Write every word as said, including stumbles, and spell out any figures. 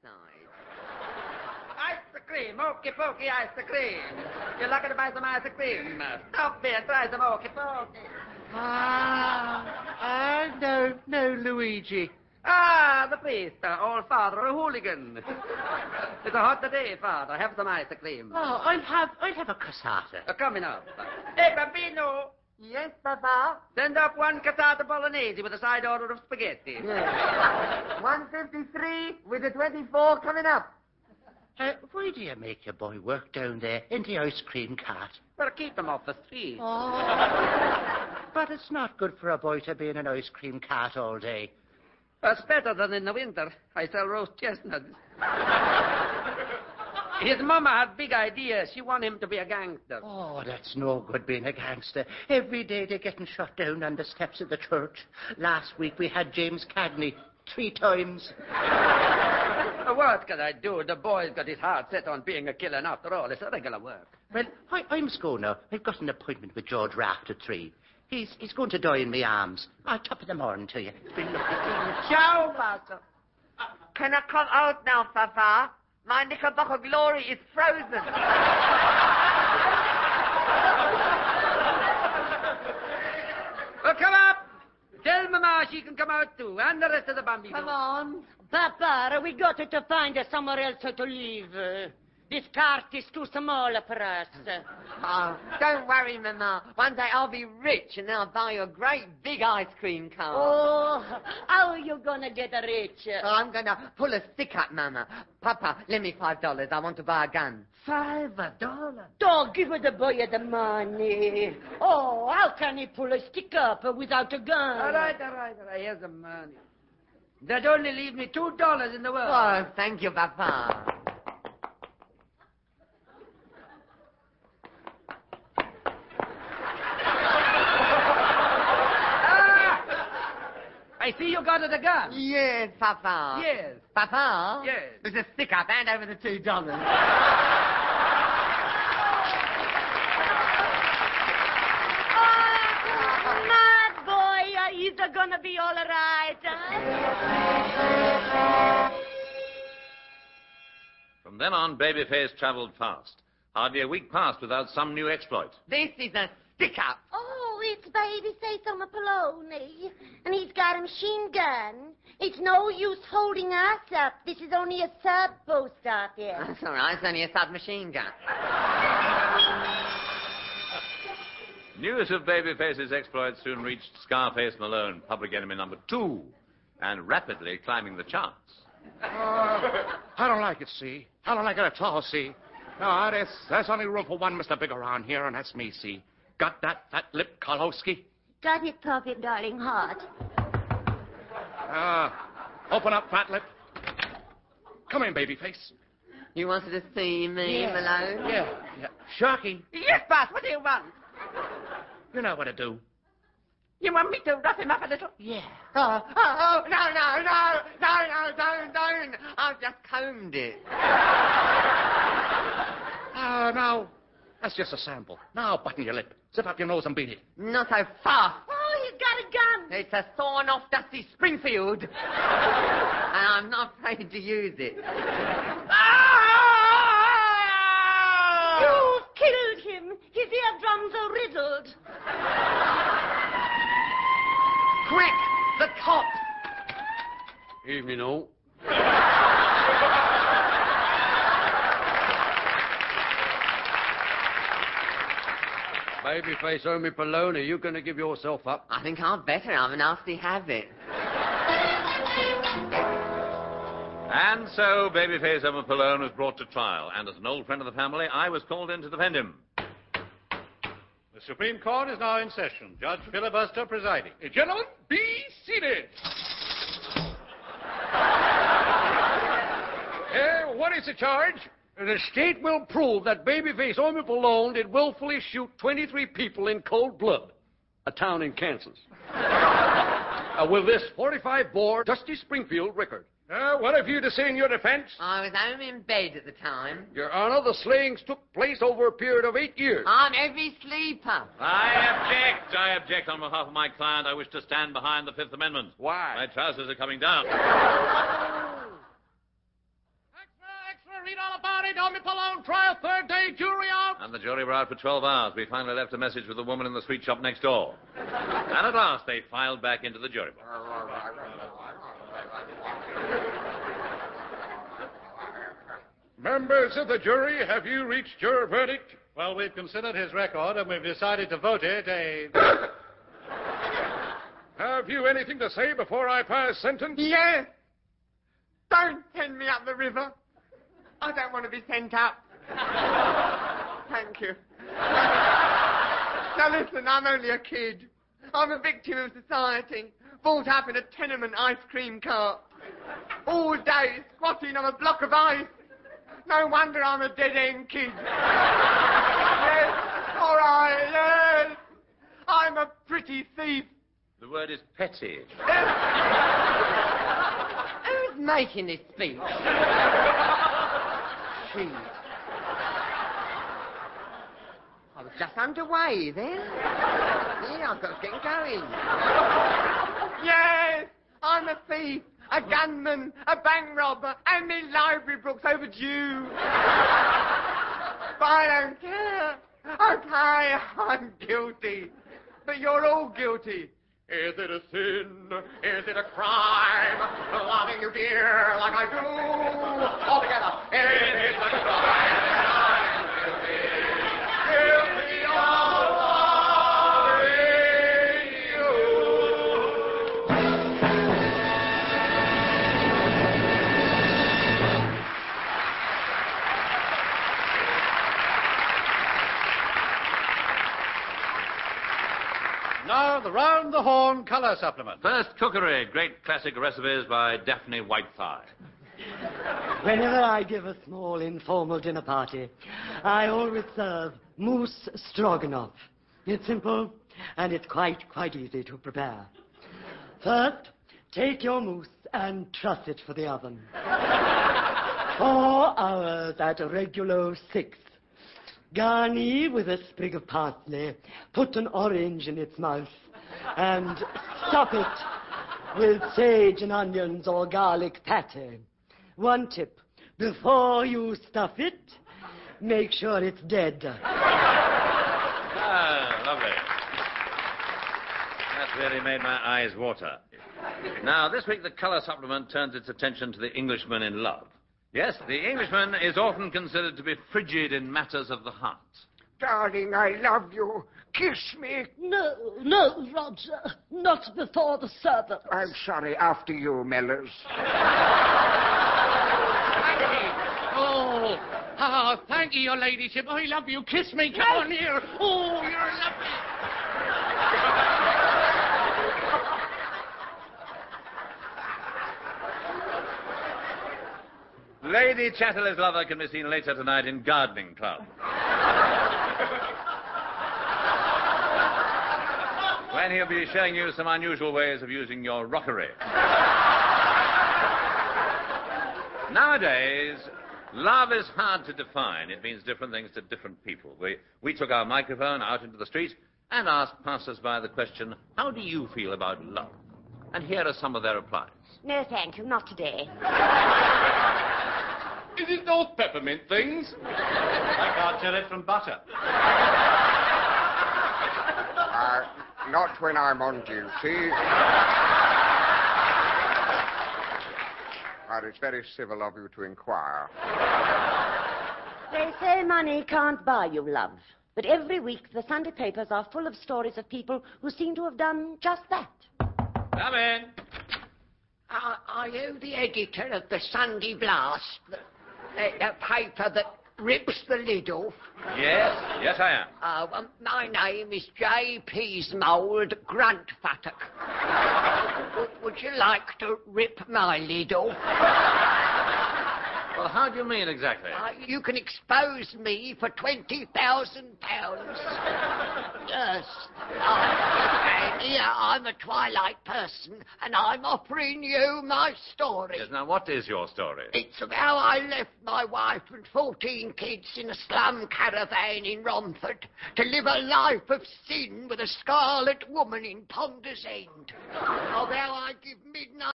inside. Ice cream, okey pokey ice cream. You're lucky to buy some ice cream. Stop there, try some okey pokey. Ah, ah, no, no, Luigi. Ah, the priest, uh, old father, a hooligan. It's a hot day, father. Have some ice cream. Oh, I'll have, I'll have a cassata. Uh, coming up. Hey, Bambino. Yes, Papa? Send up one cassata bolognese with a side order of spaghetti. Yes. one fifty-three with a twenty-four coming up. Uh, why do you make your boy work down there in the ice cream cart? Well, keep him off the street. Oh. But it's not good for a boy to be in an ice cream cart all day. It's better than in the winter. I sell roast chestnuts. His mama had big ideas. She wanted him to be a gangster. Oh, that's no good being a gangster. Every day they're getting shot down on the steps of the church. Last week we had James Cagney three times. What can I do? The boy's got his heart set on being a killer, and after all, it's a regular work. Well, I, I must go now. I've got an appointment with George Raft at three. He's, he's going to die in my arms. I'll top of the morning to you. It's been lovely seeing you. Ciao, Master. Uh, can I come out now, Papa? My Knickerbocker glory is frozen. Well, come up. Tell Mama she can come out too, and the rest of the bambino. Come on. Papa, we got to find somewhere else to live. This cart is too small for us. Oh, don't worry, Mama. One day I'll be rich and I'll buy you a great big ice cream cart. Oh, how are you going to get rich? Oh, I'm going to pull a stick up, Mama. Papa, lend me five dollars. I want to buy a gun. Five dollars? Don't give the boy the money. Oh, how can he pull a stick up without a gun? All right, all right, all right. Here's the money. That only leaves me two dollars in the world. Oh, thank you, Papa. I see you got it a gun. Yes, Papa. Yes. Papa? Yes. There's a stick up. Hand over the two dollars. Oh, my boy, is it gonna be all right? Huh? From then on, Babyface traveled fast. Hardly a week passed without some new exploit. This is a stick up. Oh. It's Babyface O'Mealone, and he's got a machine gun. It's no use holding us up. This is only a sub post out here. That's all right. It's only a sub machine gun. News of Babyface's exploits soon reached Scarface Malone, public enemy number two, and rapidly climbing the charts. Uh, I don't like it, see. I don't like it at all, see. No, there's, there's only room for one Mister Big around here, and that's me, see. Got that fat lip, Karlovsky? Got it, Poppy, darling, hot. Ah, uh, open up, fat lip. Come in, Babyface. You wanted to see me, yeah. Malone? Yeah, yeah. Sharky. Yes, boss, what do you want? You know what to do. You want me to rough him up a little? Yeah. Oh, oh, oh, no, no, no, no, no, don't, don't. I've just combed it. Oh, no. That's just a sample. Now button your lip. Zip up your nose and beat it. Not so fast. Oh, he's got a gun. It's a sawn-off Dusty Springfield. And I'm not afraid to use it. You've killed him. His eardrums are riddled. Quick, the cop. Evening all. Babyface O'Mealone, are you going to give yourself up? I think I'd better. I'm a nasty habit. And so Babyface O'Mealone was brought to trial, and as an old friend of the family, I was called in to defend him. The Supreme Court is now in session. Judge Filibuster presiding. Gentlemen, be seated. uh, what is the charge? The state will prove that Babyface O'Mealone did willfully shoot twenty-three people in cold blood, a town in Kansas. uh, will this forty-five bore Dusty Springfield record? Uh, what have you to say in your defense? I was only in bed at the time. Your Honor, the slayings took place over a period of eight years. I'm every sleeper. I object. I object on behalf of my client. I wish to stand behind the Fifth Amendment. Why? My trousers are coming down. fifty dollar bounty. Dominic Malone trial, third day, jury out. And the jury were out for twelve hours. We finally left a message with the woman in the sweet shop next door. And at last, they filed back into the jury box. Members of the jury, have you reached your verdict? Well, we've considered his record, and we've decided to vote it a... Have you anything to say before I pass sentence? Yes. Don't send me up the river. I don't want to be sent up. Thank you. Now, listen, I'm only a kid. I'm a victim of society, brought up in a tenement ice cream cart. All day, squatting on a block of ice. No wonder I'm a dead-end kid. Yes, all right, yes. I'm a pretty thief. The word is petty. Who's making this speech? She. I was just underway then. Yeah, I've got to get going. Yes, I'm a thief, a gunman, a bank robber, and me library book's overdue. But I don't care. Okay, I'm guilty. But you're all guilty. Is it a sin? Is it a crime? Loving you, dear, like I do. All together. It is a crime, and I'm guilty. Guilty of loving you. Now, the round. The Horne colour supplement. First, cookery. Great classic recipes by Daphne Whitethigh. Whenever I give a small informal dinner party, I always serve mousse stroganoff. It's simple, and it's quite, quite easy to prepare. First, take your mousse and truss it for the oven. Four hours at a regular six. Garnier with a sprig of parsley. Put an orange in its mouth. And stuff it with sage and onions or garlic patty. One tip, before you stuff it, make sure it's dead. Ah, lovely. That really made my eyes water. Now, this week the colour supplement turns its attention to the Englishman in love. Yes, the Englishman is often considered to be frigid in matters of the heart. Darling, I love you. Kiss me. No, no, Roger. Not before the servants. I'm sorry. After you, Mellors. Thank you. Oh, oh, thank you, your ladyship. I love you. Kiss me. Come yes. on here. Oh, you're lovely. Lady Chatterley's Lover can be seen later tonight in Gardening Club. When he'll be showing you some unusual ways of using your rockery. Nowadays, love is hard to define. It means different things to different people. We, we took our microphone out into the street and asked passers-by the question, how do you feel about love? And here are some of their replies. No, thank you. Not today. Is it those peppermint things? I can't tell it from butter. Uh, not when I'm on duty. Well, it's very civil of you to inquire. They say money can't buy you love. But every week the Sunday papers are full of stories of people who seem to have done just that. Come in. Uh, are you the editor of the Sunday Blast? The, the, the paper that rips the lid off? Yes, yes I am. Uh, um, my name is J P Smold, Gruntfutterk. would, would you like to rip my lid off? Well, how do you mean exactly? Uh, you can expose me for twenty thousand pounds. Yes. Uh, yeah, I'm a Twilight person, and I'm offering you my story. Yes, now, what is your story? It's of how I left my wife and fourteen kids in a slum caravan in Romford to live a life of sin with a scarlet woman in Ponder's End. Of how I give midnight...